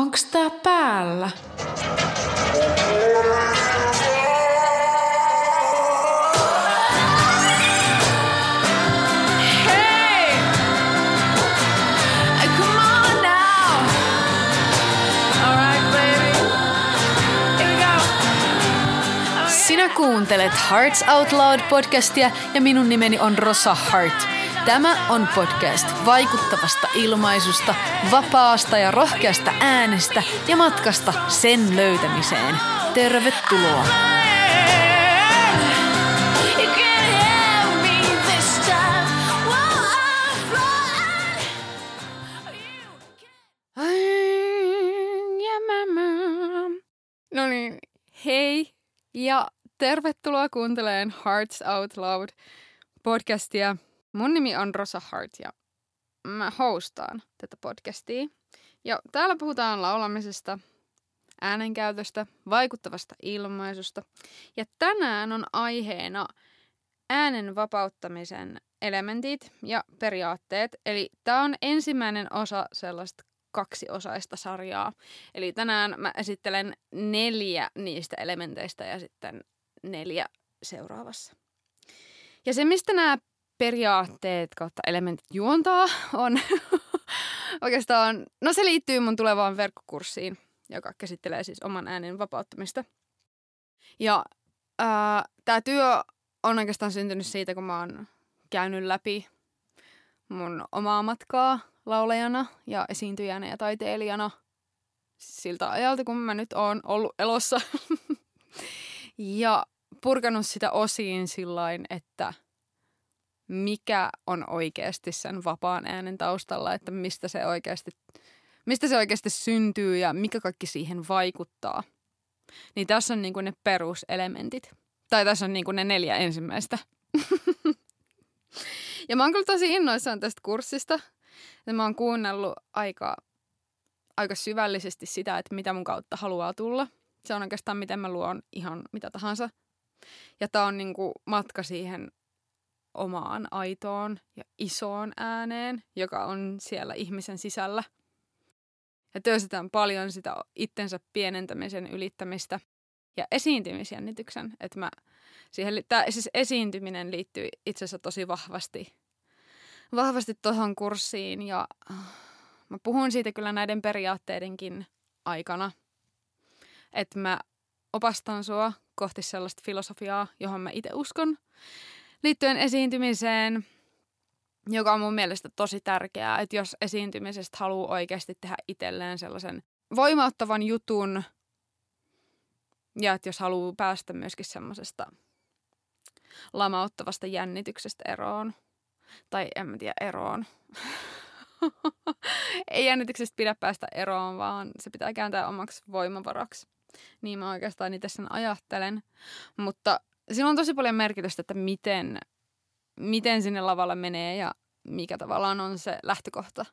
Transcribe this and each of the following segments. Onks tää päällä? Sinä kuuntelet Hearts Out Loud -podcastia ja minun nimeni on Rosa Hart. Tämä on podcast vaikuttavasta ilmaisusta, vapaasta ja rohkeasta äänestä ja matkasta sen löytämiseen. Tervetuloa! No niin, hei ja tervetuloa kuuntelemaan Hearts Out Loud -podcastia. Mun nimi on Rosa Hart ja mä hostaan tätä podcastia. Ja täällä puhutaan laulamisesta, äänenkäytöstä, vaikuttavasta ilmaisusta. Ja tänään on aiheena äänen vapauttamisen elementit ja periaatteet. Eli tää on ensimmäinen osa sellaista kaksiosaista sarjaa. Eli tänään mä esittelen 4 niistä elementeistä ja sitten 4 seuraavassa. Ja se, mistä nämä periaatteet kautta elementit juontaa on oikeastaan, no se liittyy mun tulevaan verkkokurssiin, joka käsittelee siis oman äänen vapauttamista. Ja tää työ on oikeastaan syntynyt siitä, kun mä oon käynyt läpi mun omaa matkaa laulajana ja esiintyjänä ja taiteilijana siltä ajalta, kun mä nyt oon ollut elossa. Ja purkanut sitä osiin sillain, että mikä on oikeasti sen vapaan äänen taustalla, että mistä se oikeasti syntyy ja mikä kaikki siihen vaikuttaa. Niin tässä on niinku ne peruselementit. Tai tässä on niinku ne 4 ensimmäistä. Ja mä oon kyllä tosi innoissaan tästä kurssista. Mä oon kuunnellut aika syvällisesti sitä, että mitä mun kautta haluaa tulla. Se on oikeastaan, miten mä luon ihan mitä tahansa. Ja tää on niinku matka siihen omaan aitoon ja isoon ääneen, joka on siellä ihmisen sisällä. Ja työstetään paljon sitä itsensä pienentämisen ylittämistä ja esiintymisjännityksen. Siis esiintyminen liittyy itse asiassa tosi vahvasti tuohon kurssiin, ja mä puhun siitä kyllä näiden periaatteidenkin aikana, että mä opastan sua kohti sellaista filosofiaa, johon mä itse uskon, liittyen esiintymiseen, joka on mun mielestä tosi tärkeää, että jos esiintymisestä haluaa oikeasti tehdä itselleen sellaisen voimauttavan jutun, ja että jos haluaa päästä myöskin semmoisesta lamauttavasta jännityksestä eroon, tai en mä tiedä, eroon. Ei jännityksestä pidä päästä eroon, vaan se pitää kääntää omaksi voimavaraksi. Niin mä oikeastaan itse sen ajattelen. Mutta sillä on tosi paljon merkitystä, että miten sinne lavalle menee ja mikä tavallaan on se lähtökohta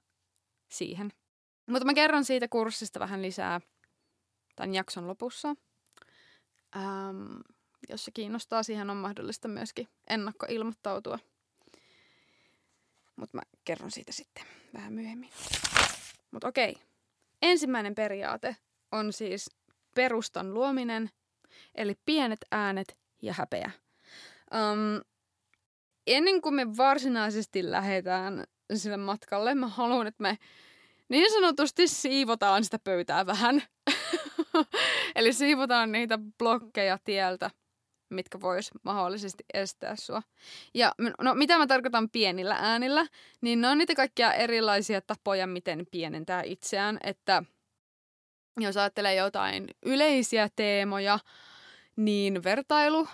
siihen. Mutta mä kerron siitä kurssista vähän lisää tämän jakson lopussa. Jos se kiinnostaa, siihen on mahdollista myöskin ennakkoilmoittautua. Mutta mä kerron siitä sitten vähän myöhemmin. Mutta okei. Ensimmäinen periaate on siis perustan luominen, eli pienet äänet ja häpeä. Ennen kuin me varsinaisesti lähdetään sille matkalle, mä haluan, että me niin sanotusti siivotaan sitä pöytää vähän. Eli siivotaan niitä blokkeja tieltä, mitkä vois mahdollisesti estää sua. Ja no, mitä mä tarkoitan pienillä äänillä, niin ne on niitä kaikkia erilaisia tapoja, miten pienentää itseään. Että jos ajattelee jotain yleisiä teemoja, niin vertailu,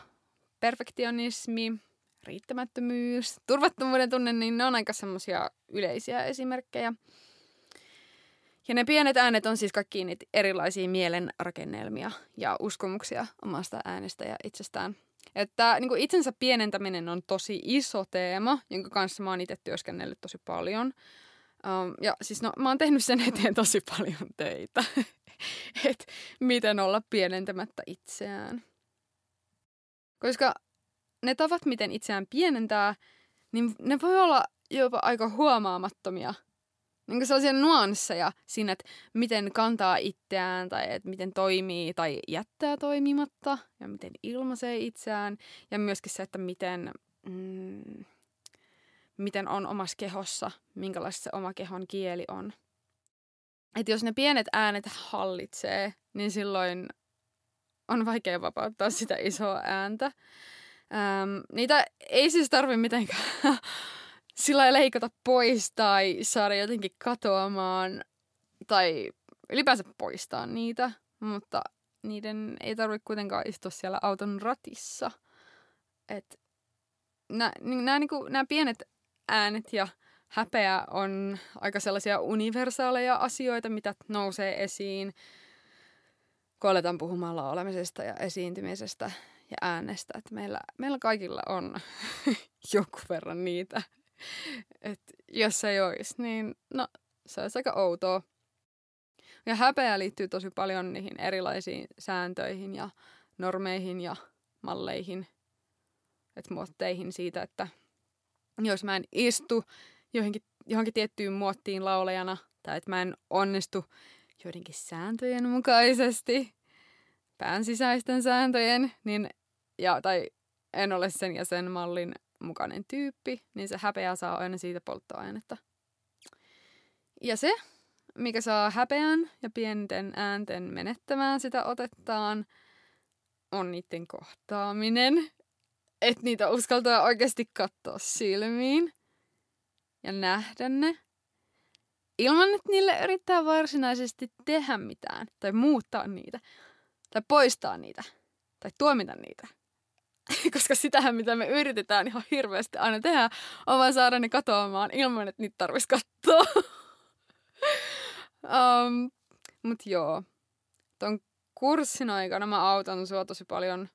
perfektionismi, riittämättömyys, turvattomuuden tunne, niin ne on aika semmoisia yleisiä esimerkkejä. Ja ne pienet äänet on siis kaikki niitä erilaisia mielen rakennelmia ja uskomuksia omasta äänestä ja itsestään. Että niin kuin itsensä pienentäminen on tosi iso teema, jonka kanssa mä oon itse työskennellyt tosi paljon. Ja siis no, mä oon tehnyt sen eteen tosi paljon töitä, että miten olla pienentämättä itseään. Koska ne tavat, miten itseään pienentää, niin ne voi olla jopa aika huomaamattomia niin sellaisia nuansseja siinä, että miten kantaa itseään tai että miten toimii tai jättää toimimatta ja miten ilmaisee itseään. Ja myöskin se, että miten on omassa kehossa, minkälaista se oma kehon kieli on. Että jos ne pienet äänet hallitsee, niin silloin on vaikea vapauttaa sitä isoa ääntä. Niitä ei siis tarvitse mitenkään sillä leikata pois tai saada jotenkin katoamaan tai ylipäänsä poistaa niitä, mutta niiden ei tarvitse kuitenkaan istua siellä auton ratissa. Et nämä pienet äänet ja häpeä on aika sellaisia universaaleja asioita, mitä nousee esiin, kun aletaan puhumaan laulamisesta ja esiintymisestä ja äänestä. Et meillä kaikilla on joku verran niitä. Et jos ei olisi, niin no, se olisi aika outoa. Ja häpeä liittyy tosi paljon niihin erilaisiin sääntöihin ja normeihin ja malleihin, että muotteihin siitä, että jos mä en istu johonkin tiettyyn muottiin laulajana, tai että mä en onnistu joidenkin sääntöjen mukaisesti, pään sisäisten sääntöjen, tai en ole sen ja sen mallin mukainen tyyppi, niin se häpeä saa aina siitä polttoainetta. Ja se, mikä saa häpeän ja pienten äänten menettämään sitä otettaan, on niiden kohtaaminen. Että niitä uskaltaa oikeasti katsoa silmiin ja nähdä ne, ilman että niille yrittää varsinaisesti tehdä mitään, tai muuttaa niitä, tai poistaa niitä, tai tuomita niitä. Koska sitähän, mitä me yritetään ihan hirveästi aina tehdä, on vaan saada ne katoamaan ilman, että niitä tarvitsisi katsoa. Mutta joo, ton kurssin aikana mä autan sua tosi paljon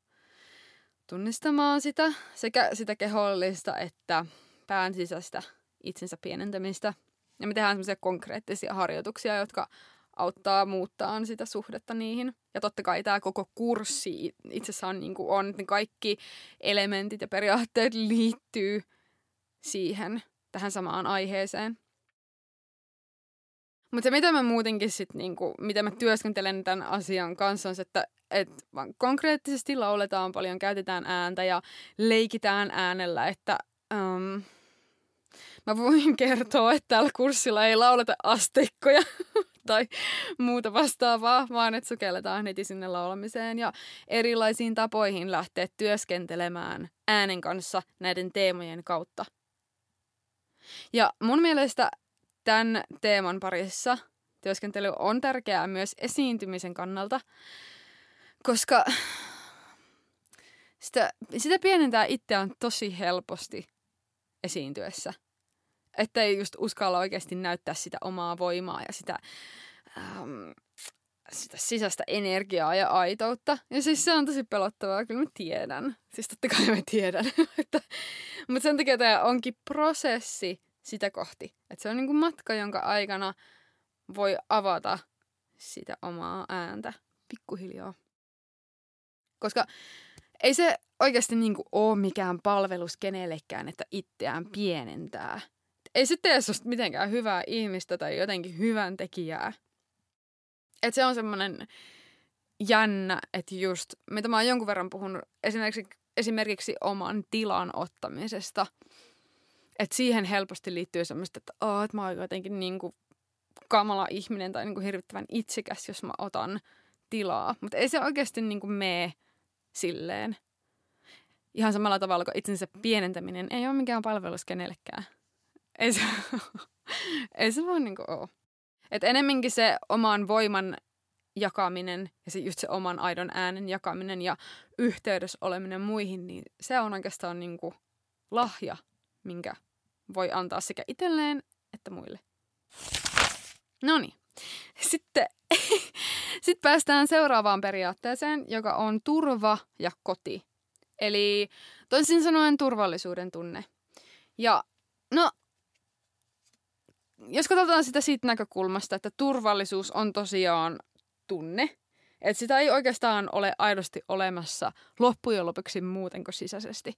tunnistamaan sitä, sekä sitä kehollista että pään sisäistä itsensä pienentämistä. Ja me tehdään semmoisia konkreettisia harjoituksia, jotka auttaa muuttaa sitä suhdetta niihin. Ja totta kai tämä koko kurssi itsessään on, että kaikki elementit ja periaatteet liittyy siihen, tähän samaan aiheeseen. Mutta se, mitä mä muutenkin sitten, mitä mä työskentelen tämän asian kanssa, on se, että konkreettisesti lauletaan paljon, käytetään ääntä ja leikitään äänellä, että mä voin kertoa, että tällä kurssilla ei lauleta asteikkoja tai muuta vastaavaa, vaan että sukelletaan heti sinne laulamiseen ja erilaisiin tapoihin lähteä työskentelemään äänen kanssa näiden teemojen kautta. Ja mun mielestä tämän teeman parissa työskentely on tärkeää myös esiintymisen kannalta, koska sitä pienentää itseään tosi helposti esiintyessä. Että ei just uskalla oikeasti näyttää sitä omaa voimaa ja sitä sisäistä energiaa ja aitoutta. Ja siis se on tosi pelottavaa, kyllä mä tiedän. Siis totta kai mä tiedän. Mutta sen takia tämä onkin prosessi sitä kohti. Että se on matka, jonka aikana voi avata sitä omaa ääntä pikkuhiljaa. Koska ei se oikeasti ole mikään palvelus kenellekään, että itseään pienentää. Ei se tee susta mitenkään hyvää ihmistä tai jotenkin hyvän tekijää. Et se on semmoinen jännä, että just, mitä mä oon jonkun verran puhunut esimerkiksi oman tilan ottamisesta. Että siihen helposti liittyy semmoista, että että mä oon jotenkin kamala ihminen tai hirvittävän itsekäs, jos mä otan tilaa. Mutta ei se oikeasti mene silleen. Ihan samalla tavalla kuin itsensä pienentäminen ei ole mikään palvelus kenellekään. Ei se vaan ole. Et enemminkin se oman voiman jakaminen ja se just se oman aidon äänen jakaminen ja yhteydessä oleminen muihin, niin se on oikeastaan lahja, minkä voi antaa sekä itselleen että muille. Noniin. Sitten päästään seuraavaan periaatteeseen, joka on turva ja koti. Eli toisin sanoen turvallisuuden tunne. Ja no, jos katsotaan sitä siitä näkökulmasta, että turvallisuus on tosiaan tunne, Että sitä ei oikeastaan ole aidosti olemassa loppujen lopuksi muuten kuin sisäisesti.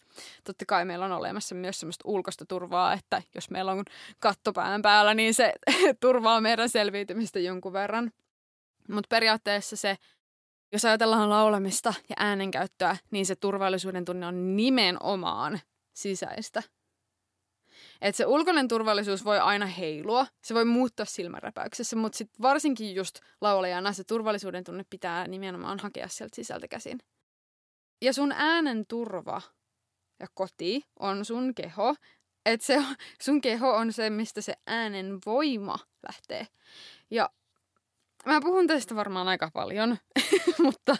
Totta kai meillä on olemassa myös semmoista ulkoista turvaa, että jos meillä on katto pään päällä, niin se turvaa meidän selviytymistä jonkun verran. Mutta periaatteessa se, jos ajatellaan laulamista ja äänenkäyttöä, niin se turvallisuuden tunne on nimenomaan sisäistä. Että se ulkoinen turvallisuus voi aina heilua, se voi muuttua silmänräpäyksessä, mutta sit varsinkin just laulajana se turvallisuuden tunne pitää nimenomaan hakea sieltä sisältä käsin. Ja sun äänen turva ja koti on sun keho, että se sun keho on se, mistä se äänen voima lähtee. Ja mä puhun tästä varmaan aika paljon, mutta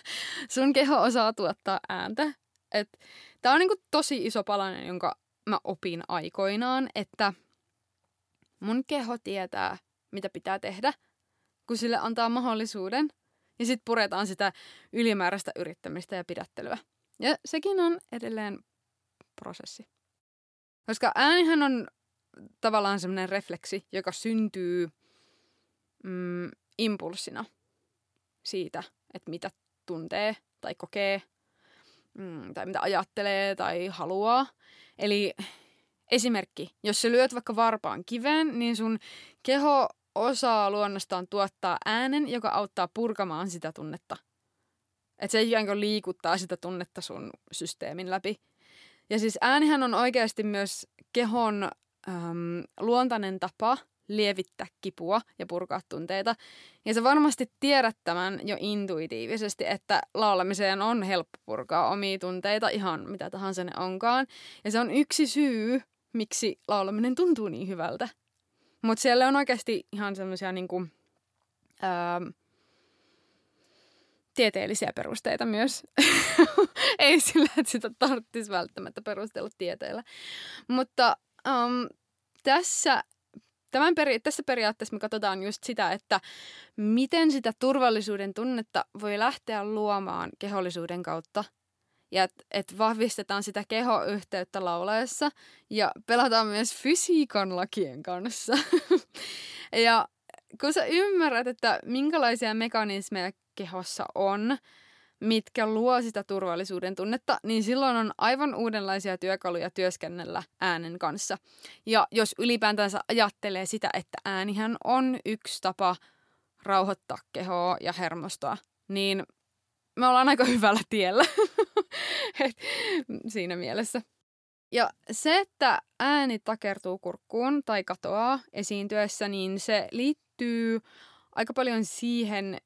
sun keho osaa tuottaa ääntä. Et tää on niinku tosi iso palanen, jonka mä opin aikoinaan, että mun keho tietää, mitä pitää tehdä, kun sille antaa mahdollisuuden. Ja sit puretaan sitä ylimääräistä yrittämistä ja pidättelyä. Ja sekin on edelleen prosessi. Koska äänihän on tavallaan semmoinen refleksi, joka syntyy impulssina siitä, että mitä tuntee tai kokee tai mitä ajattelee tai haluaa. Eli esimerkki, jos sä lyöt vaikka varpaan kiveen, niin sun keho osaa luonnostaan tuottaa äänen, joka auttaa purkamaan sitä tunnetta. Että se ikään kuin liikuttaa sitä tunnetta sun systeemin läpi. Ja siis äänihän on oikeasti myös kehon luontainen tapa lievittää kipua ja purkaa tunteita. Ja sä varmasti tiedät tämän jo intuitiivisesti, että laulamiseen on helppo purkaa omia tunteita, ihan mitä tahansa ne onkaan. Ja se on yksi syy, miksi laulaminen tuntuu niin hyvältä. Mutta siellä on oikeasti ihan semmoisia niinku, tieteellisiä perusteita myös. Ei sillä, että sitä tarvitsisi välttämättä perustella tieteellä. Mutta tässä periaatteessa me katsotaan just sitä, että miten sitä turvallisuuden tunnetta voi lähteä luomaan kehollisuuden kautta. Ja että et vahvistetaan sitä kehoyhteyttä laulaessa ja pelataan myös fysiikan lakien kanssa. Ja kun sä ymmärrät, että minkälaisia mekanismeja kehossa on, mitkä luo sitä turvallisuuden tunnetta, niin silloin on aivan uudenlaisia työkaluja työskennellä äänen kanssa. Ja jos ylipäätänsä ajattelee sitä, että äänihän on yksi tapa rauhoittaa kehoa ja hermostoa, niin me ollaan aika hyvällä tiellä siinä mielessä. Ja se, että ääni takertuu kurkkuun tai katoaa esiintyessä, niin se liittyy aika paljon siihen,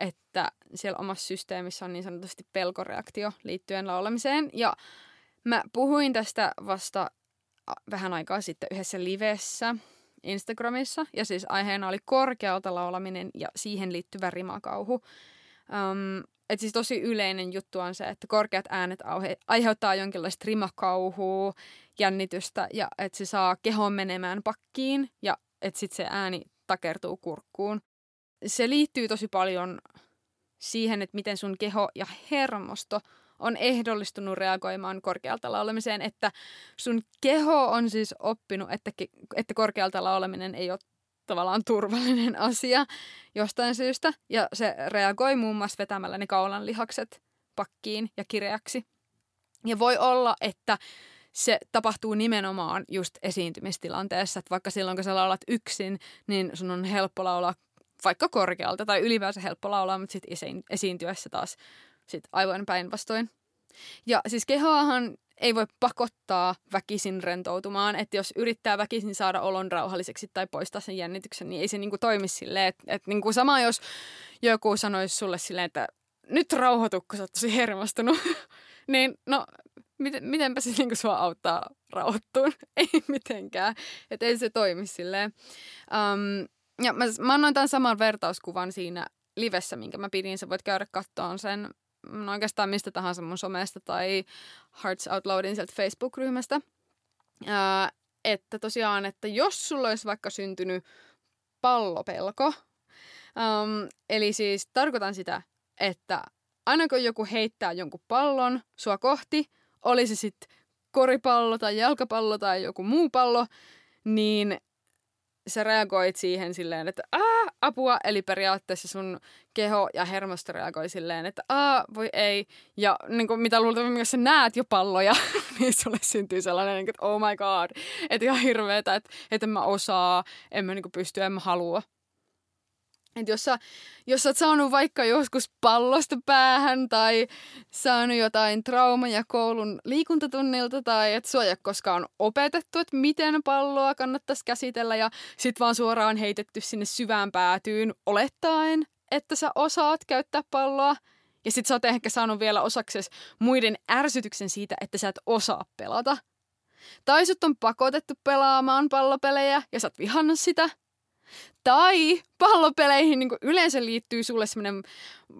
että siellä omassa systeemissä on niin sanotusti pelkoreaktio liittyen laulamiseen. Ja mä puhuin tästä vasta vähän aikaa sitten yhdessä livessä Instagramissa. Ja siis aiheena oli korkealta laulaminen ja siihen liittyvä rimakauhu. Että siis tosi yleinen juttu on se, että korkeat äänet aiheuttaa jonkinlaista rimakauhua, jännitystä ja että se saa kehon menemään pakkiin ja että sitten se ääni takertuu kurkkuun. Se liittyy tosi paljon siihen, että miten sun keho ja hermosto on ehdollistunut reagoimaan korkealta laulamiseen, että sun keho on siis oppinut, että korkealta laulaminen ei ole tavallaan turvallinen asia jostain syystä, ja se reagoi muun muassa vetämällä ne kaulan lihakset pakkiin ja kireäksi. Ja voi olla, että se tapahtuu nimenomaan just esiintymistilanteessa, että vaikka silloin, kun sä laulat yksin, niin sun on helppo laulaa vaikka korkealta tai ylipäänsä helppo laulaa, mutta sitten esiintyessä taas sit aivan päinvastoin. Ja siis kehoahan ei voi pakottaa väkisin rentoutumaan, että jos yrittää väkisin saada olon rauhalliseksi tai poistaa sen jännityksen, niin ei se niinku toimi silleen. Että niinku sama jos joku sanoisi sulle silleen, että nyt rauhoitu, kun sä oot tosi hermostunut, niin no mitenpä se niinku sua auttaa rauhoittuun? Ei mitenkään, että ei se toimi silleen. Ja mä annoin tämän saman vertauskuvan siinä livessä, minkä mä pidin. Sä voit käydä katsomaan sen oikeastaan mistä tahansa mun somesta tai Hearts Out Loudin sieltä Facebook-ryhmästä. Että tosiaan, että jos sulla olisi vaikka syntynyt pallopelko, eli siis tarkoitan sitä, että aina kun joku heittää jonkun pallon sua kohti, oli se sitten koripallo tai jalkapallo tai joku muu pallo, niin sä reagoit siihen silleen, että apua, eli periaatteessa sun keho ja hermosto reagoi silleen, että voi ei. Ja niin kuin, mitä luultavasti, jos sä näet jo palloja, niin sulle syntyy sellainen, niin kuin, että oh my god, että ihan hirveetä, että en mä osaa, en mä niin kuin pysty, en mä halua. Että jos sä oot saanut vaikka joskus pallosta päähän tai saanut jotain traumaa koulun liikuntatunnilta tai et sua ei ole koskaan opetettu, että miten palloa kannattaisi käsitellä ja sit vaan suoraan heitetty sinne syvään päätyyn olettaen, että sä osaat käyttää palloa ja sit sä oot ehkä saanut vielä osaksesi muiden ärsytyksen siitä, että sä et osaa pelata. Tai sut on pakotettu pelaamaan pallopelejä ja sä oot vihannut sitä. Tai pallopeleihin niin kuin yleensä liittyy sulle semmoinen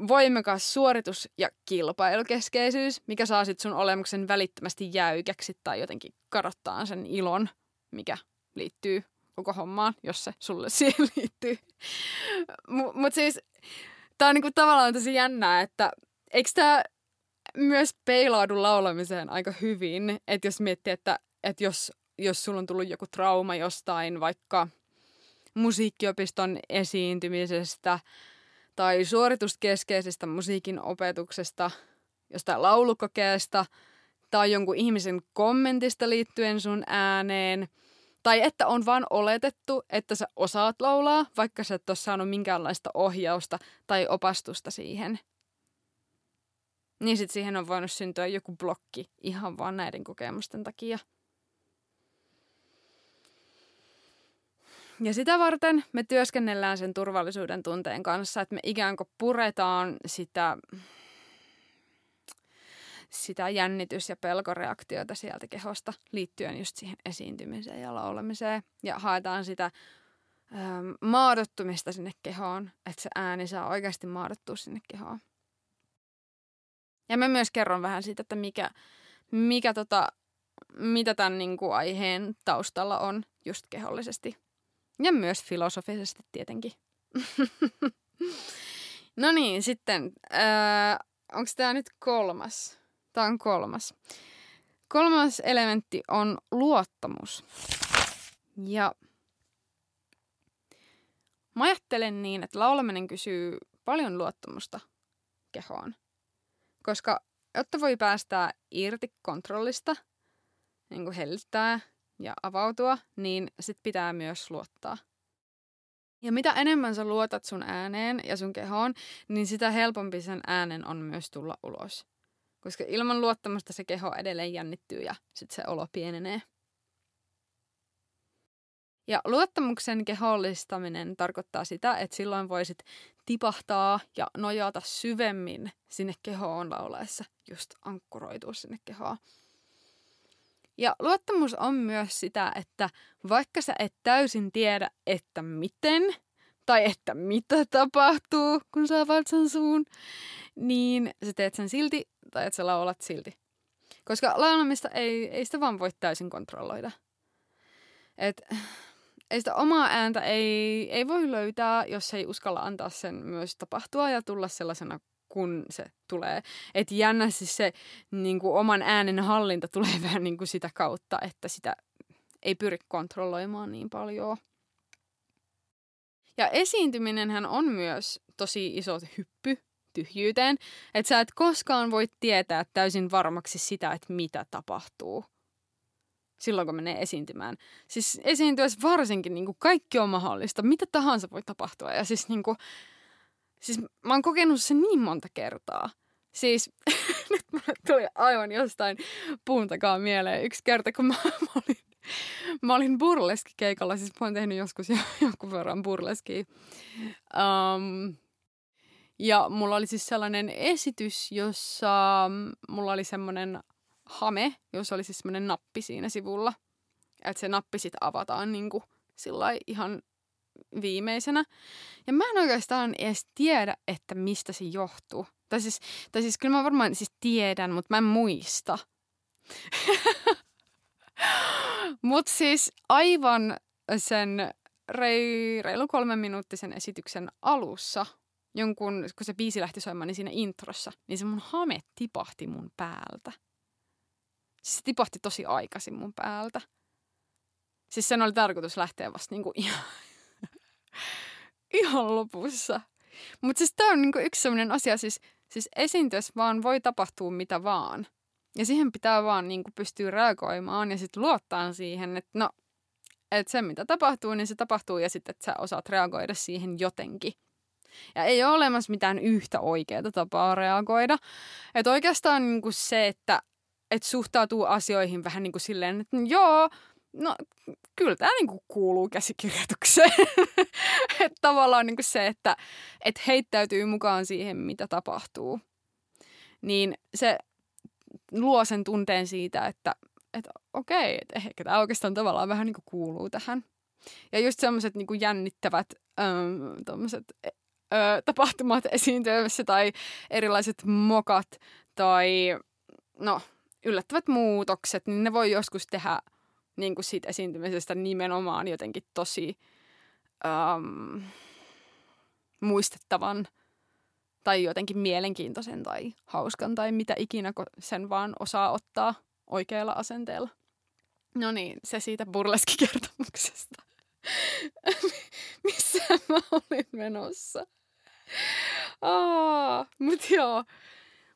voimakas suoritus- ja kilpailukeskeisyys, mikä saa sit sun olemuksen välittömästi jäykäksi tai jotenkin kadottaa sen ilon, mikä liittyy koko hommaan, jos se sulle siihen liittyy. Mutta siis tää on niin kuin tavallaan tosi jännää, että eikö tää myös peilaudu laulamiseen aika hyvin, että jos miettii, että jos sulla on tullut joku trauma jostain vaikka musiikkiopiston esiintymisestä tai suorituskeskeisestä musiikin opetuksesta, jostain laulukokeesta tai jonkun ihmisen kommentista liittyen sun ääneen. Tai että on vaan oletettu, että sä osaat laulaa, vaikka sä et ole saanut minkäänlaista ohjausta tai opastusta siihen. Niin sit siihen on voinut syntyä joku blokki ihan vaan näiden kokemusten takia. Ja sitä varten me työskennellään sen turvallisuuden tunteen kanssa, että me ikään kuin puretaan sitä jännitys- ja pelkoreaktiota sieltä kehosta liittyen just siihen esiintymiseen ja laulamiseen. Ja haetaan sitä maadottumista sinne kehoon, että se ääni saa oikeasti maadottua sinne kehoon. Ja mä myös kerron vähän siitä, että mitä tämän niin kuin aiheen taustalla on just kehollisesti. Ja myös filosofisesti tietenkin. No niin, sitten. Onko tämä nyt kolmas? Tämä on kolmas. Kolmas elementti on luottamus. Ja mä ajattelen niin, että laulaminen kysyy paljon luottamusta kehoon. Koska jotta voi päästä irti kontrollista, niin kuin hellittää ja avautua, niin sit pitää myös luottaa. Ja mitä enemmän sä luotat sun ääneen ja sun kehoon, niin sitä helpompi sen äänen on myös tulla ulos. Koska ilman luottamusta se keho edelleen jännittyy ja sit se olo pienenee. Ja luottamuksen kehollistaminen tarkoittaa sitä, että silloin voisit tipahtaa ja nojata syvemmin sinne kehoon laulaessa, just ankkuroitua sinne kehoon. Ja luottamus on myös sitä, että vaikka sä et täysin tiedä, että miten tai että mitä tapahtuu, kun sä avaat sen suun, niin sä teet sen silti tai että sä laulat silti. Koska laulamista ei sitä vaan voi täysin kontrolloida. Et ei sitä omaa ääntä ei voi löytää, jos ei uskalla antaa sen myös tapahtua ja tulla sellaisena, kun se tulee. Että jännä siis se niin kuin oman äänen hallinta tulee vähän niin kuin sitä kautta, että sitä ei pyri kontrolloimaan niin paljon. Ja esiintyminenhän on myös tosi iso hyppy tyhjyyteen. Että sä et koskaan voi tietää täysin varmaksi sitä, että mitä tapahtuu silloin, kun menee esiintymään. Siis esiintyessä varsinkin niin kuin kaikki on mahdollista. Mitä tahansa voi tapahtua. Ja siis niin kuin mä oon kokenut sen niin monta kertaa. Siis nyt mulle tuli aivan jostain puun takaa mieleen yksi kerta, kun mä olin burleskikeikalla. Siis mä oon tehnyt joskus jonkun verran burleskiä. Ja mulla oli siis sellainen esitys, jossa mulla oli semmoinen hame, jossa oli siis semmoinen nappi siinä sivulla. Että se nappi sit avataan niinku sillai ihan viimeisenä. Ja mä en oikeastaan edes tiedä, että mistä se johtuu. Tai siis kyllä mä varmaan siis tiedän, mutta mä en muista. Mutta siis aivan sen reilu 3-minuuttisen esityksen alussa, kun se biisi lähti soimaan, niin siinä introssa, niin se mun hame tipahti mun päältä. Se tipahti tosi aikaisin mun päältä. Siis sen oli tarkoitus lähteä vasta niinku ihan lopussa. Mutta siis tämä on niinku yksi sellainen asia, siis esiintyessä vaan voi tapahtua mitä vaan. Ja siihen pitää vaan niinku pystyä reagoimaan ja sitten luottaa siihen, että no, että se mitä tapahtuu, niin se tapahtuu ja sitten että sä osaat reagoida siihen jotenkin. Ja ei ole olemassa mitään yhtä oikeaa tapaa reagoida. Että oikeastaan niinku se, että suhtautuu asioihin vähän niin kuin silleen, että joo, no kyllä tämä niinku kuuluu käsikirjoitukseen. Että tavallaan niinku se, että et heittäytyy mukaan siihen, mitä tapahtuu. Niin se luo sen tunteen siitä, että okei, että ehkä tämä oikeastaan tavallaan vähän niinku kuuluu tähän. Ja just semmoiset niinku jännittävät tapahtumat esiintyössä tai erilaiset mokat tai no, yllättävät muutokset, niin ne voi joskus tehdä niin kuin siitä esiintymisestä nimenomaan jotenkin tosi muistettavan tai jotenkin mielenkiintoisen tai hauskan tai mitä ikinä sen vaan osaa ottaa oikealla asenteella. No niin, se siitä burleskikertomuksesta. Missä mä olin menossa? Mutta joo.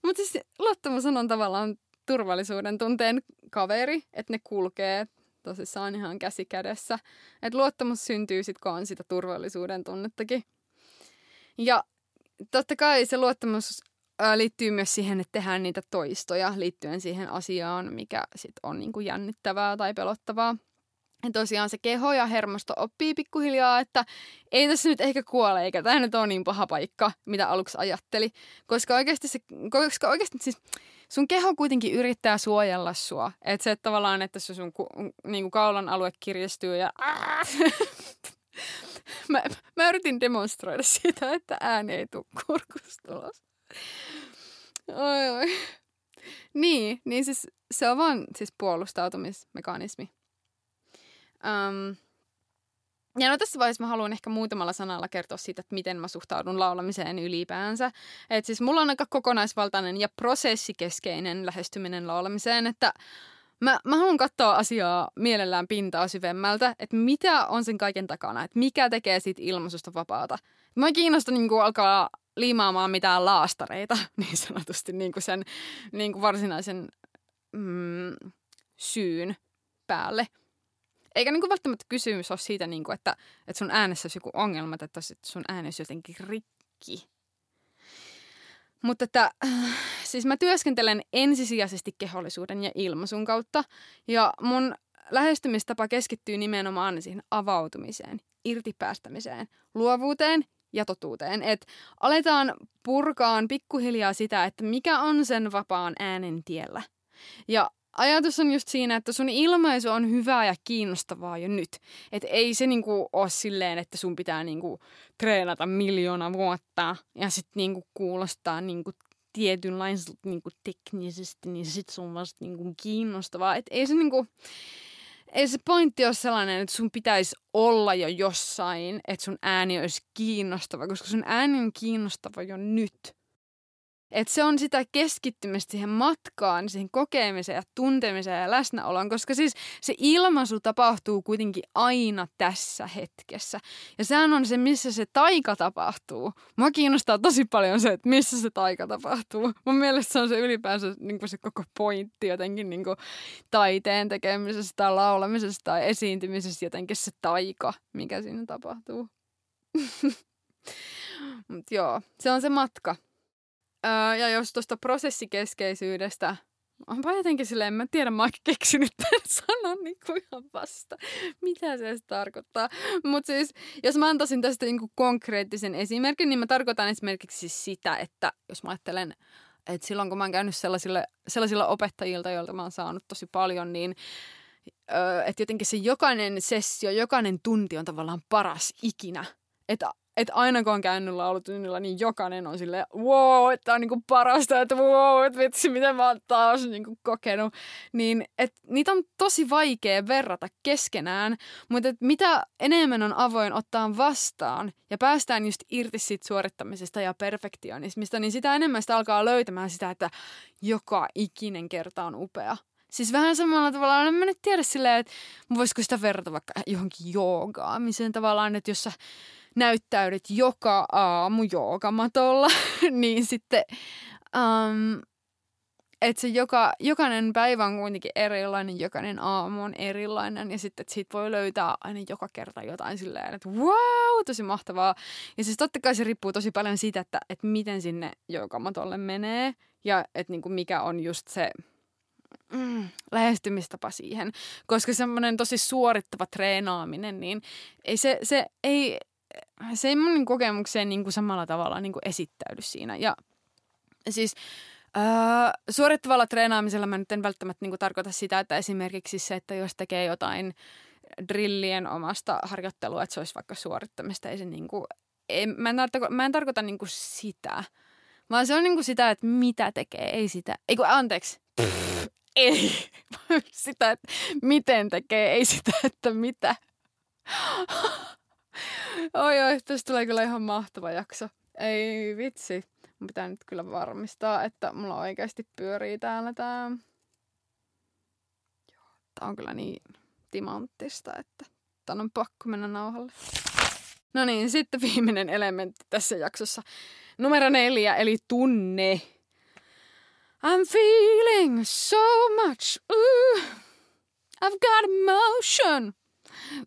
Mutta siis luottamus on tavallaan turvallisuuden tunteen kaveri, että ne kulkee tosissaan ihan käsi kädessä. Että luottamus syntyy sitten, kun on sitä turvallisuuden tunnettakin. Ja totta kai se luottamus liittyy myös siihen, että tehdään niitä toistoja liittyen siihen asiaan, mikä sitten on niinku jännittävää tai pelottavaa. Ja tosiaan se keho ja hermosto oppii pikkuhiljaa, että ei tässä nyt ehkä kuole, eikä tämä nyt ole niin paha paikka, mitä aluksi ajatteli. Koska oikeasti siis sun keho kuitenkin yrittää suojella sua. Että se että tavallaan, että se sun niin kuin kaulan alue kiristyy ja mä yritin demonstroida sitä, että ääni ei tule kurkustulos. Oi. Niin siis se on vaan siis puolustautumismekanismi. Ja no tässä vaiheessa mä haluan ehkä muutamalla sanalla kertoa siitä, että miten mä suhtaudun laulamiseen ylipäänsä. Että siis mulla on aika kokonaisvaltainen ja prosessikeskeinen lähestyminen laulamiseen, että mä haluan katsoa asiaa mielellään pintaa syvemmältä, että mitä on sen kaiken takana, että mikä tekee siitä ilmaisusta vapaata. Mä kiinnostan niin kuin alkaa liimaamaan mitään laastareita, niin sanotusti niin kuin sen niin kuin varsinaisen syyn päälle. Eikä niin kuin välttämättä kysymys ole siitä, niin kuin, että sun äänessä olisi joku ongelma, että sun ääni olisi jotenkin rikki. Mutta siis mä työskentelen ensisijaisesti kehollisuuden ja ilmaisun kautta. Ja mun lähestymistapa keskittyy nimenomaan siihen avautumiseen, irtipäästämiseen, luovuuteen ja totuuteen. Et aletaan purkaan pikkuhiljaa sitä, että mikä on sen vapaan äänen tiellä. Ja ajatus on just siinä, että sun ilmaisu on hyvää ja kiinnostavaa jo nyt. Että ei se niinku ole silleen, että sun pitää niinku treenata 1 000 000 vuotta ja sit niinku kuulostaa niinku tietynlaista niinku teknisesti, niin sit se on vasta niinku kiinnostavaa. Että ei se pointti ole sellainen, että sun pitäisi olla jo jossain, että sun ääni olisi kiinnostava, koska sun ääni on kiinnostava jo nyt. Että se on sitä keskittymistä siihen matkaan, siihen kokemiseen ja tuntemiseen ja läsnäoloon, koska siis se ilmaisu tapahtuu kuitenkin aina tässä hetkessä. Ja sehän on se, missä se taika tapahtuu. Mua kiinnostaa tosi paljon se, että missä se taika tapahtuu. Mun mielestä se on se ylipäänsä niin kuin se koko pointti jotenkin niin kuin taiteen tekemisessä tai laulamisessa tai esiintymisessä jotenkin se taika, mikä siinä tapahtuu. Mut joo, se on se matka. Ja jos tuosta prosessikeskeisyydestä, onpa jotenkin silleen, mä tiedän, mä oon keksinyt tämän sanan niin kuin ihan vasta. Mitä se tarkoittaa? Mutta siis, jos mä antaisin tästä niin kuin konkreettisen esimerkin, niin mä tarkoitan esimerkiksi sitä, että jos mä ajattelen, että silloin kun mä oon käynyt sellaisilla opettajilta, joilta mä oon saanut tosi paljon, niin että jotenkin se jokainen sessio, jokainen tunti on tavallaan paras ikinä. Että aina kun on käynyt laulutunnilla, niin jokainen on silleen, wow, että on niinku parasta, että wow, että vitsi, miten mä oon taas niinku kokenut. Niin, että niitä on tosi vaikea verrata keskenään, mutta mitä enemmän on avoin ottaa vastaan ja päästään just irti siitä suorittamisesta ja perfektionismista, niin sitä enemmän sitä alkaa löytämään sitä, että joka ikinen kerta on upea. Siis vähän samalla tavalla, en mä nyt tiedä silleen, että voisiko sitä verrata vaikka johonkin joogaamiseen tavallaan, että jos sä näyttäydyt joka aamu joogamatolla, niin sitten, että se jokainen päivä on kuitenkin erilainen, jokainen aamu on erilainen ja sitten siitä voi löytää aina joka kerta jotain silleen, että wow, tosi mahtavaa. Ja siis totta kai se riippuu tosi paljon siitä, että miten sinne joogamatolle menee ja että niinku mikä on just se lähestymistapa siihen, koska semmoinen tosi suorittava treenaaminen, niin ei se ei mun kokemukseen niin kuin samalla tavalla niin kuin esittäydy siinä. Ja siis suorittavalla treenaamisella mä nyt en välttämättä niin kuin tarkoita sitä, että esimerkiksi se, että jos tekee jotain drillien omasta harjoittelua, että se olisi vaikka suorittamista, ei se niin kuin, mä en tarkoita niin kuin sitä, vaan se on niin kuin sitä, että mitä tekee, ei sitä, ei sitä, että miten tekee, ei sitä, että mitä. Oi, tästä tulee kyllä ihan mahtava jakso. Ei vitsi, mun pitää nyt kyllä varmistaa, että mulla oikeasti pyörii täällä tää. Joo, tää on kyllä niin timanttista, että tän on pakko mennä nauhalle. No niin, sitten viimeinen elementti tässä jaksossa. Numero 4, eli tunne. I'm feeling so much. Ooh, I've got emotion.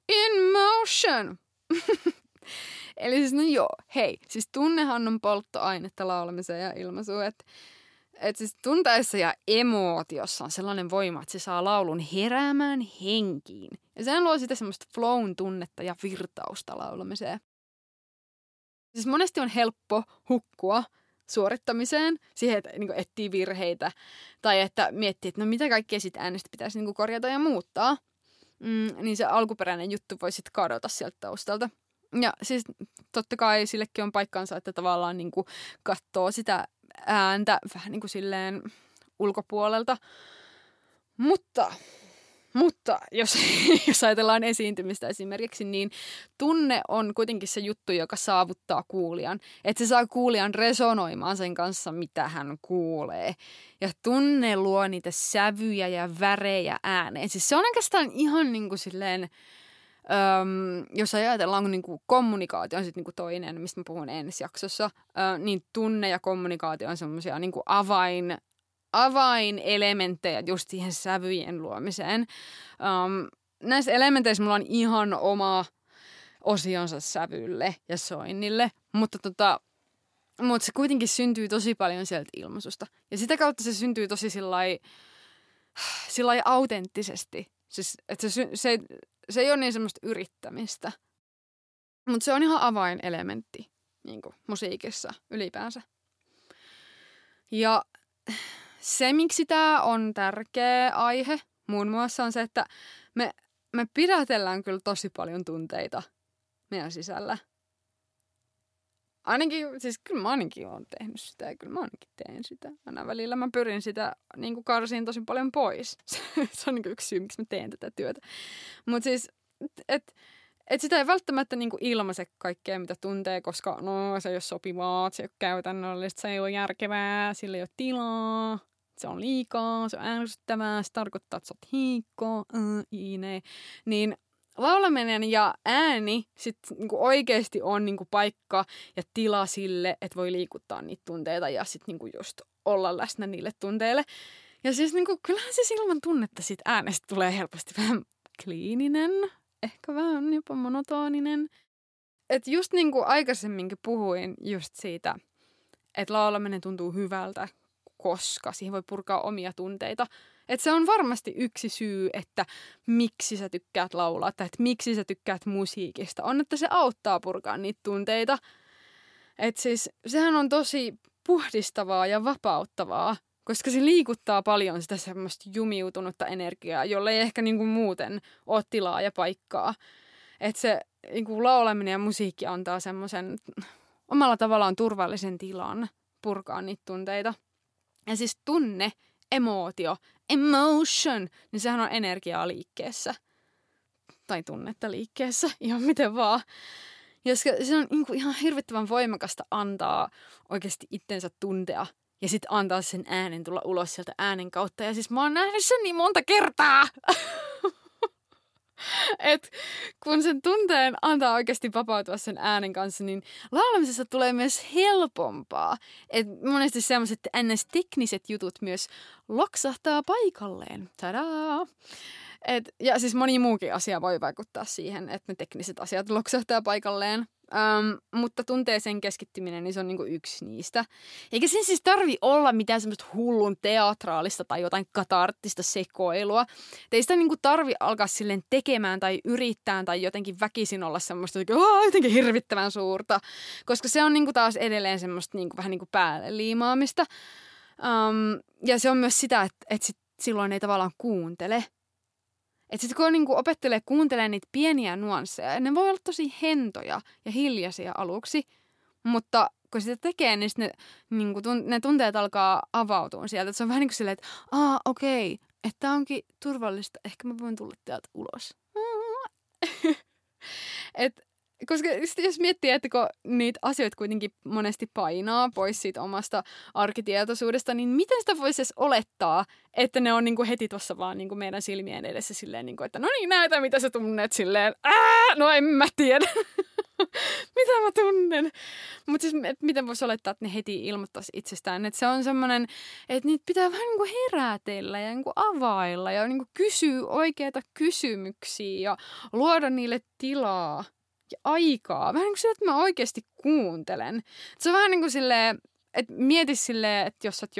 In motion. Eli siis no joo, hei. Siis tunnehan on polttoainetta laulamiseen ja ilmaisuun. Että siis tunteessa ja emootiossa on sellainen voima, että se saa laulun heräämään henkiin. Ja sehän luo sitä semmoista flown tunnetta ja virtausta laulamiseen. Siis monesti on helppo hukkua suorittamiseen, siihen, että niin kuin etsii virheitä tai että miettii, että no mitä kaikkea sit äänestä pitäisi niin kuin korjata ja muuttaa, niin se alkuperäinen juttu voi sitten kadota sieltä taustalta. Ja siis totta kai sillekin on paikkansa, että tavallaan niin kuin katsoo sitä ääntä vähän niin kuin silleen ulkopuolelta. Mutta jos ajatellaan esiintymistä esimerkiksi, niin tunne on kuitenkin se juttu, joka saavuttaa kuulijan. Että se saa kuulijan resonoimaan sen kanssa, mitä hän kuulee. Ja tunne luo niitä sävyjä ja värejä ääneen. Siis se on oikeastaan ihan niin kuin silleen, jos ajatellaan niin kuin kommunikaatio on sitten niin kuin toinen, mistä mä puhun ensi jaksossa, niin tunne ja kommunikaatio on semmoisia niin kuin avainelementtejä just siihen sävyjen luomiseen. Näissä elementeissä mulla on ihan oma osionsa sävylle ja soinnille, mutta se kuitenkin syntyy tosi paljon sieltä ilmaisusta. Ja sitä kautta se syntyy tosi sillai autenttisesti. Siis, että se ei ole niin semmoista yrittämistä, mutta se on ihan avainelementti niin kuin musiikissa ylipäänsä. Ja se, miksi tämä on tärkeä aihe, muun muassa on se, että me pidätellään kyllä tosi paljon tunteita meidän sisällä. Ainakin, siis kyllä mä ainakin olen tehnyt sitä ja kyllä mä ainakin teen sitä. Aina välillä mä pyrin sitä niin kuin karsiin tosi paljon pois. Se on niin kuin yksi syy, miksi mä teen tätä työtä. Mutta siis, että sitä ei välttämättä niinku ilmaise kaikkea, mitä tuntee, koska no, se ei ole sopivaa, se ei ole käytännöllistä, se ei ole järkevää, sillä ei ole tilaa, se on liikaa, se on ärsyttävää, se tarkoittaa, että sä oot hiikko, Niin laulaminen ja ääni sit niinku oikeasti on niinku paikka ja tila sille, että voi liikuttaa niitä tunteita ja sit niinku just olla läsnä niille tunteille. Ja siis niinku, kyllähän siis ilman tunnetta sit äänestä tulee helposti vähän kliininen. Ehkä vähän jopa monotooninen. Että just niin kuin aikaisemminkin puhuin just siitä, että laulaminen tuntuu hyvältä, koska siihen voi purkaa omia tunteita. Että se on varmasti yksi syy, että miksi sä tykkäät laulaa tai että miksi sä tykkäät musiikista. On, että se auttaa purkaa niitä tunteita. Että siis sehän on tosi puhdistavaa ja vapauttavaa, koska se liikuttaa paljon sitä semmoista jumiutunutta energiaa, jolle ei ehkä niinku muuten ole tilaa ja paikkaa. Että se niinku laulaminen ja musiikki antaa semmoisen omalla tavallaan turvallisen tilan purkaa niitä tunteita. Ja siis tunne, emootio, emotion, niin sehän on energiaa liikkeessä. Tai tunnetta liikkeessä, ihan miten vaan. Ja se on niinku ihan hirvittävän voimakasta antaa oikeasti itsensä tuntea. ja sitten antaa sen äänen tulla ulos sieltä äänen kautta. Ja siis mä oon nähnyt sen niin monta kertaa, että kun sen tunteen antaa oikeasti vapautua sen äänen kanssa, niin laulamisessa tulee myös helpompaa. Et monesti sellaiset NS-tekniset jutut myös loksahtaa paikalleen. Tadaa! Ja siis moni muukin asia voi vaikuttaa siihen, että ne tekniset asiat loksahtaa paikalleen. Mutta tunteeseen keskittyminen, niin se on niinku yksi niistä. Eikä siinä siis tarvi olla mitään semmoista hullun teatraalista tai jotain katarttista sekoilua. Ei sitä niinku tarvi alkaa silleen tekemään tai yrittää tai jotenkin väkisin olla semmoista jotenkin hirvittävän suurta. Koska se on niinku taas edelleen semmoista niinku, vähän niinku päälle liimaamista. Ja se on myös sitä, että silloin ei tavallaan kuuntele. Että sitten kun niinku opettelee kuuntelemaan niitä pieniä nuansseja, ne voi olla tosi hentoja ja hiljaisia aluksi, mutta kun sitä tekee, niin niinku, ne tunteet alkaa avautua sieltä. Et se on vähän niin kuin silleen, että okei, että tämä onkin turvallista, ehkä mä voin tulla täältä ulos. Koska jos miettii, että kun niitä asioita kuitenkin monesti painaa pois siitä omasta arkitietoisuudesta, niin miten sitä voisi edes olettaa, että ne on niinku heti tuossa vaan niinku meidän silmien edessä silleen, niinku, että no niin, näytä mitä sä tunnet silleen. No en mä tiedä, mitä mä tunnen. Mutta siis miten voisi olettaa, että ne heti ilmoittaisi itsestään. Että se on semmoinen, että niitä pitää vähän niinku herätellä ja niinku availla ja niinku kysyä oikeita kysymyksiä ja luoda niille tilaa. Ja aikaa. Vähän niin kuin sille, että mä oikeasti kuuntelen. Se on vähän niin kuin silleen, että mieti silleen, että jos sä oot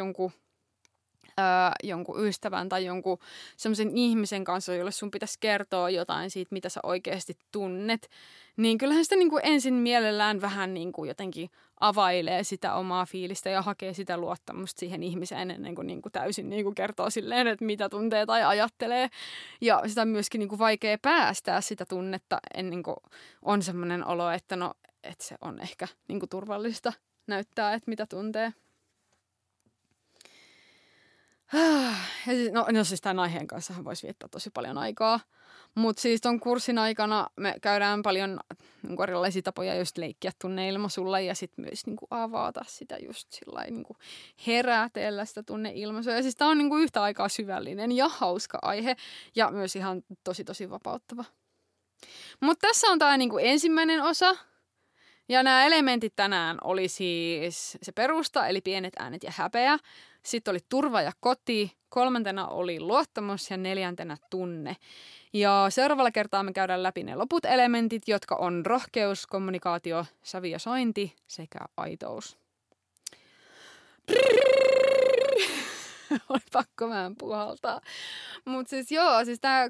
jonkun ystävän tai jonkun semmoisen ihmisen kanssa, jolle sun pitäisi kertoa jotain siitä, mitä sä oikeasti tunnet, niin kyllähän sitä niin kuin ensin mielellään vähän niin kuin jotenkin availee sitä omaa fiilistä ja hakee sitä luottamusta siihen ihmiseen ennen kuin niinku täysin niinku kertoo silleen, että mitä tuntee tai ajattelee. Ja sitä on myöskin niinku vaikea päästää sitä tunnetta ennen kuin on semmoinen olo, että no, et se on ehkä niinku turvallista näyttää, että mitä tuntee. No siis tämän aiheen kanssahan voisi viettää tosi paljon aikaa, mutta siis ton kurssin aikana me käydään paljon niin erilaisia tapoja just leikkiä tunneilmaisulla ja sitten myös niin kuin avata sitä just sillain niin kuin herätellä sitä tunneilmaisua. Ja siis tämä on niin kuin yhtä aikaa syvällinen ja hauska aihe ja myös ihan tosi vapauttava. Mutta tässä on tämä niin kuin ensimmäinen osa. Ja nämä elementit tänään oli siis se perusta, eli pienet äänet ja häpeä. Sitten oli turva ja koti, 3. oli luottamus ja 4. tunne. Ja seuraavalla kertaa me käydään läpi ne loput elementit, jotka on rohkeus, kommunikaatio, sävi ja sointi sekä aitous. Oli pakko vähän puhaltaa. Mutta siis joo, siis tämä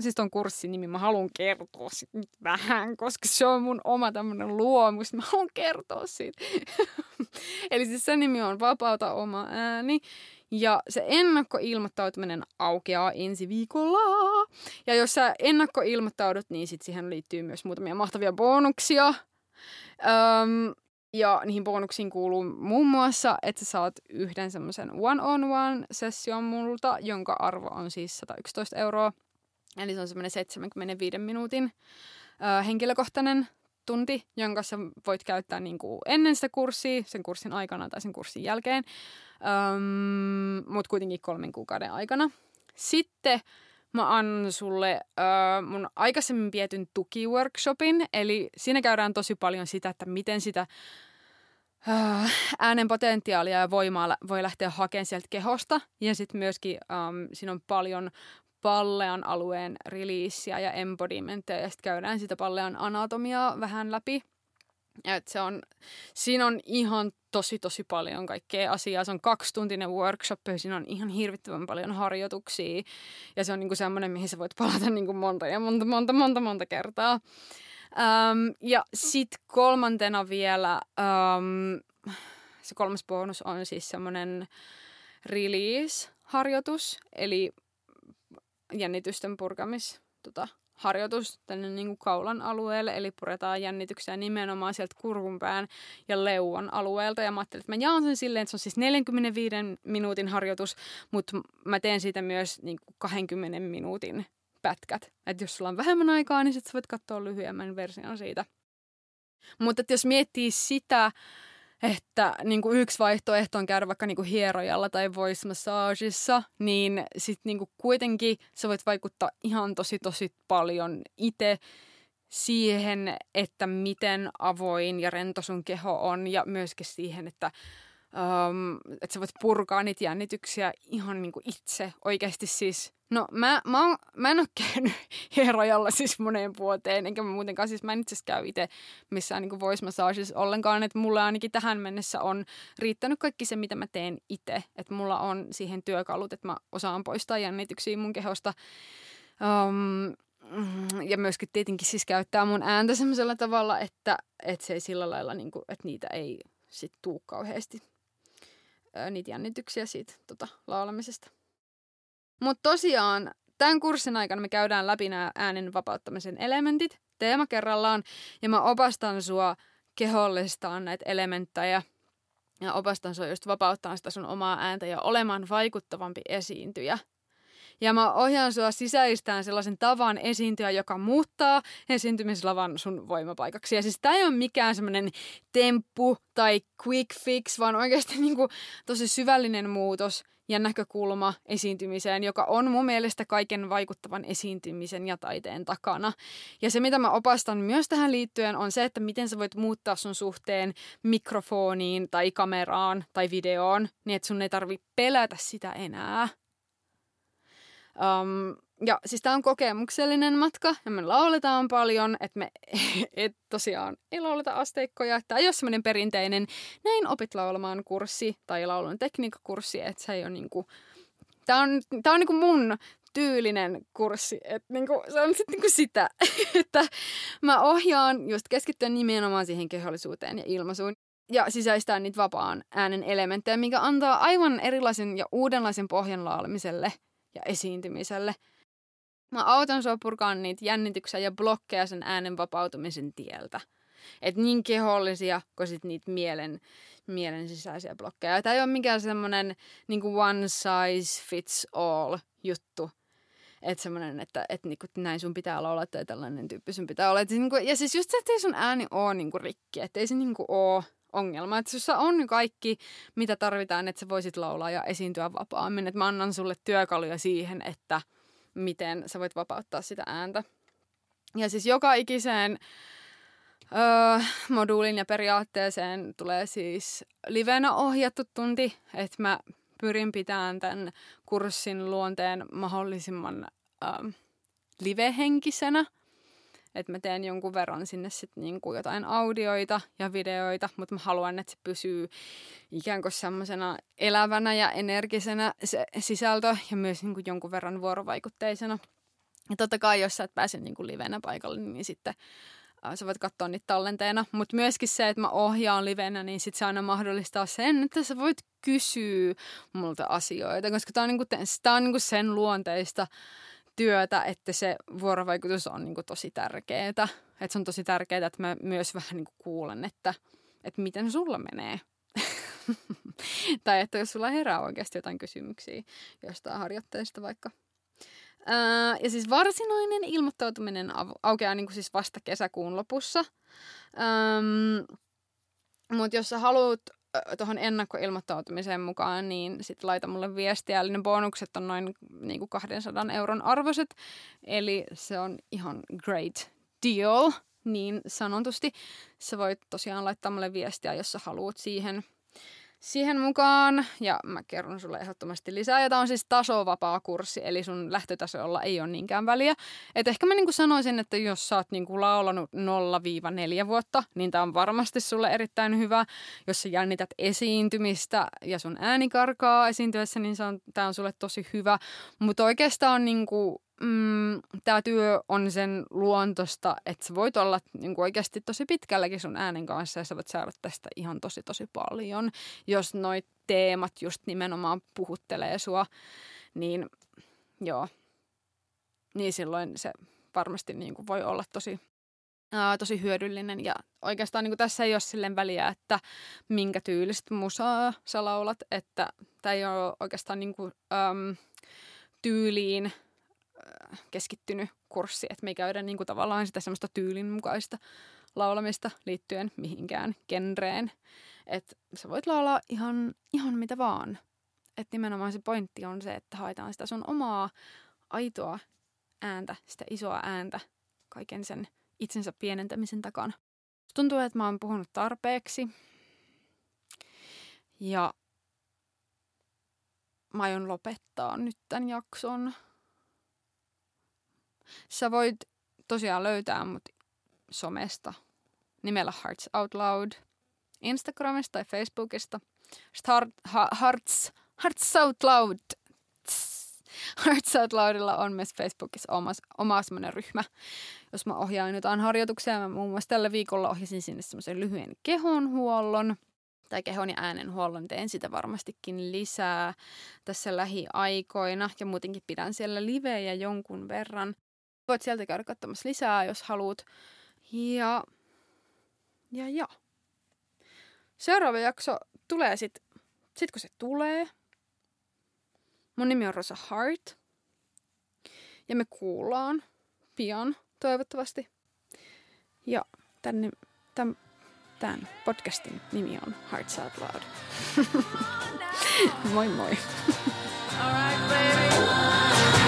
siis on kurssin nimi. Mä haluan kertoa siitä nyt vähän, koska se on mun oma tämmöinen luomus. Mä haluan kertoa siitä. Eli siis sen nimi on Vapauta oma ääni. Ja se ennakkoilmoittautuminen aukeaa ensi viikolla. Ja jos sä ennakkoilmoittaudut, niin sit siihen liittyy myös muutamia mahtavia bonuksia. Ja niihin bonuksiin kuuluu muun muassa, että sä saat yhden semmoisen one-on-one-session multa, jonka arvo on siis 111 €. Eli se on semmoinen 75 minuutin henkilökohtainen tunti, jonka sä voit käyttää niin kuin ennen sitä kurssia, sen kurssin aikana tai sen kurssin jälkeen, mutta kuitenkin 3 kuukauden aikana. Sitten mä annan sulle mun aikaisemmin pietyn tukiworkshopin, eli siinä käydään tosi paljon sitä, että miten sitä äänen potentiaalia ja voimaa voi lähteä hakemaan sieltä kehosta. Ja sitten myöskin siinä on paljon pallean alueen releaseja ja embodimentteja, ja sitten käydään sitä pallean anatomiaa vähän läpi. Siinä on ihan tosi paljon kaikkea asiaa. Se on 2-tuntinen workshop, siinä on ihan hirvittävän paljon harjoituksia. Ja se on niinku semmoinen, mihin sä voit palata niinku monta kertaa. Ja sit 3. vielä, se 3. bonus on siis semmoinen release-harjoitus, eli jännitysten purkamisharjoitus tänne niin kuin kaulan alueelle, eli puretaan jännityksiä nimenomaan sieltä kurkunpään ja leuan alueelta. Ja mä ajattelin, että mä jaan sen silleen, että se on siis 45 minuutin harjoitus, mutta mä teen siitä myös niin kuin 20 minuutin pätkät. Että jos sulla on vähemmän aikaa, niin sit sä voit katsoa lyhyemmän version siitä. Mutta jos miettii sitä, että niin kuin yksi vaihtoehto on käydä vaikka niin kuin hierojalla tai voice massageissa, niin sitten niin kuin kuitenkin sä voit vaikuttaa ihan tosi paljon itse siihen, että miten avoin ja rento sun keho on ja myöskin siihen, että sä voit purkaa niitä jännityksiä ihan niin kuin itse oikeasti siis. No mä en ole käynyt hierojalla siis moneen vuoteen, enkä mä muutenkaan siis mä en itse asiassa käy itse missään niin kuin voice massageissa ollenkaan, että mulle ainakin tähän mennessä on riittänyt kaikki se, mitä mä teen itse, että mulla on siihen työkalut, että mä osaan poistaa jännityksiä mun kehosta. Ja myöskin tietenkin siis käyttää mun ääntä semmoisella tavalla, että se ei sillä lailla, niin kuin, että niitä ei sit tuu kauheasti niitä jännityksiä siitä laulamisesta. Mutta tosiaan tämän kurssin aikana me käydään läpi nämä äänen vapauttamisen elementit teema kerrallaan ja mä opastan sua kehollistaan näitä elementtejä ja opastan sua just vapauttaa sitä sun omaa ääntä ja olemaan vaikuttavampi esiintyjä. Ja mä ohjaan sua sisäistään sellaisen tavan esiintyä, joka muuttaa esiintymislavan sun voimapaikaksi. Ja siis tää ei ole mikään semmoinen temppu tai quick fix, vaan oikeasti niinku tosi syvällinen muutos ja näkökulma esiintymiseen, joka on mun mielestä kaiken vaikuttavan esiintymisen ja taiteen takana. Ja se, mitä mä opastan myös tähän liittyen, on se, että miten sä voit muuttaa sun suhteen mikrofoniin tai kameraan tai videoon, niin että sun ei tarvitse pelätä sitä enää. Ja siis tää on kokemuksellinen matka ja me lauletaan paljon, että me tosiaan ei lauleta asteikkoja. Tää ei ole semmoinen perinteinen näin opit laulamaan -kurssi tai laulun tekniikkakurssi, että se ei ole niinku, tää on niinku mun tyylinen kurssi, että niinku, se on sitten niinku sitä, että mä ohjaan just keskittyä nimenomaan siihen kehollisuuteen ja ilmaisuun. Ja sisäistää niitä vapaan äänen elementtejä, mikä antaa aivan erilaisen ja uudenlaisen pohjan laulamiselle ja esiintymiselle. Mä autan sua purkaan niitä jännityksiä ja blokkeja sen äänen vapautumisen tieltä. Et niin kehollisia kuin sit niitä mielen sisäisiä blokkeja. Tää ei ole mikään semmonen niinku one size fits all juttu. Et semmonen, että niinku, näin sun pitää laulaa tai tällainen tyyppi sun pitää olla. Et niinku, ja siis just se, ettei sun ääni oo niinku rikki. Ettei se niinku oo ongelma. Että sussa on kaikki, mitä tarvitaan, että sä voisit laulaa ja esiintyä vapaammin. Että mä annan sulle työkaluja siihen, että miten sä voit vapauttaa sitä ääntä. Ja siis joka ikiseen moduulin ja periaatteeseen tulee siis livenä ohjattu tunti. Että mä pyrin pitämään tämän kurssin luonteen mahdollisimman livehenkisenä. Että mä teen jonkun verran sinne sitten niinku jotain audioita ja videoita, mutta mä haluan, että se pysyy ikään kuin semmoisena elävänä ja energisenä se sisältö ja myös niinku jonkun verran vuorovaikutteisena. Ja totta kai, jos sä et pääse niinku livenä paikalle, niin sitten sä voit katsoa niitä tallenteena. Mutta myöskin se, että mä ohjaan livenä, niin sitten se aina mahdollistaa sen, että sä voit kysyä multa asioita, koska tää on niinku sen luonteista työtä, että se vuorovaikutus on niin kuin tosi tärkeää. Että se on tosi tärkeää, että mä myös vähän niin kuin kuulen, että miten sulla menee. Tai että jos sulla herää oikeasti jotain kysymyksiä jostain harjoitteesta vaikka. Ja siis varsinainen ilmoittautuminen aukeaa niin kuin siis vasta kesäkuun lopussa. Mutta jos sä haluat tuohon ennakkoilmoittautumiseen mukaan, niin sitten laita mulle viestiä. Eli ne bonukset on noin niinku 200 € arvoiset. Eli se on ihan great deal, niin sanotusti. Sä voit tosiaan laittaa mulle viestiä, jos sä haluat siihen mukaan. Ja mä kerron sulle ehdottomasti lisää. Ja tää on siis tasovapaa kurssi, eli sun lähtötasolla ei ole niinkään väliä. Et ehkä mä niinku sanoisin, että jos sä oot niinku laulanut 0-4 vuotta, niin tää on varmasti sulle erittäin hyvä. Jos sä jännität esiintymistä ja sun ääni karkaa esiintyessä, niin tää on sulle tosi hyvä. Mutta oikeastaan niinku tää työ on sen luontosta, että sä voit olla niin kuin oikeasti tosi pitkälläkin sun äänen kanssa ja sä voit saada tästä ihan tosi paljon. Jos noi teemat just nimenomaan puhuttelee sua, niin joo, niin silloin se varmasti niin kuin voi olla tosi hyödyllinen. Ja oikeastaan niin kuin tässä ei ole silleen väliä, että minkä tyylistä musaa sä laulat, että tää ei ole oikeastaan niin kuin, tyyliin keskittynyt kurssi, että me ei käydä niin kuin tavallaan sitä semmoista tyylinmukaista laulamista liittyen mihinkään genreen. Että sä voit laulaa ihan mitä vaan. Että nimenomaan se pointti on se, että haetaan sitä sun omaa aitoa ääntä, sitä isoa ääntä kaiken sen itsensä pienentämisen takana. Tuntuu, että mä oon puhunut tarpeeksi ja mä aion lopettaa nyt tämän jakson. Sä voit tosiaan löytää mut somesta nimellä Hearts Out Loud, Instagramista tai Facebookista. Hearts Out Loud. Hearts Out Loudilla on myös Facebookissa oma semmoinen ryhmä. Jos mä ohjaan jotain harjoituksia, mä muun muassa tällä viikolla ohjasin sinne semmoisen lyhyen kehonhuollon tai kehon ja äänenhuollon. Teen sitä varmastikin lisää tässä lähiaikoina ja muutenkin pidän siellä livejä jonkun verran. Voit sieltä käydä katsomassa lisää, jos haluat. Ja. Seuraava jakso tulee sit kun se tulee. Mun nimi on Rosa Hart ja me kuullaan pian toivottavasti. Ja tämän podcastin nimi on Hearts Out Loud. Moi moi! All right, baby.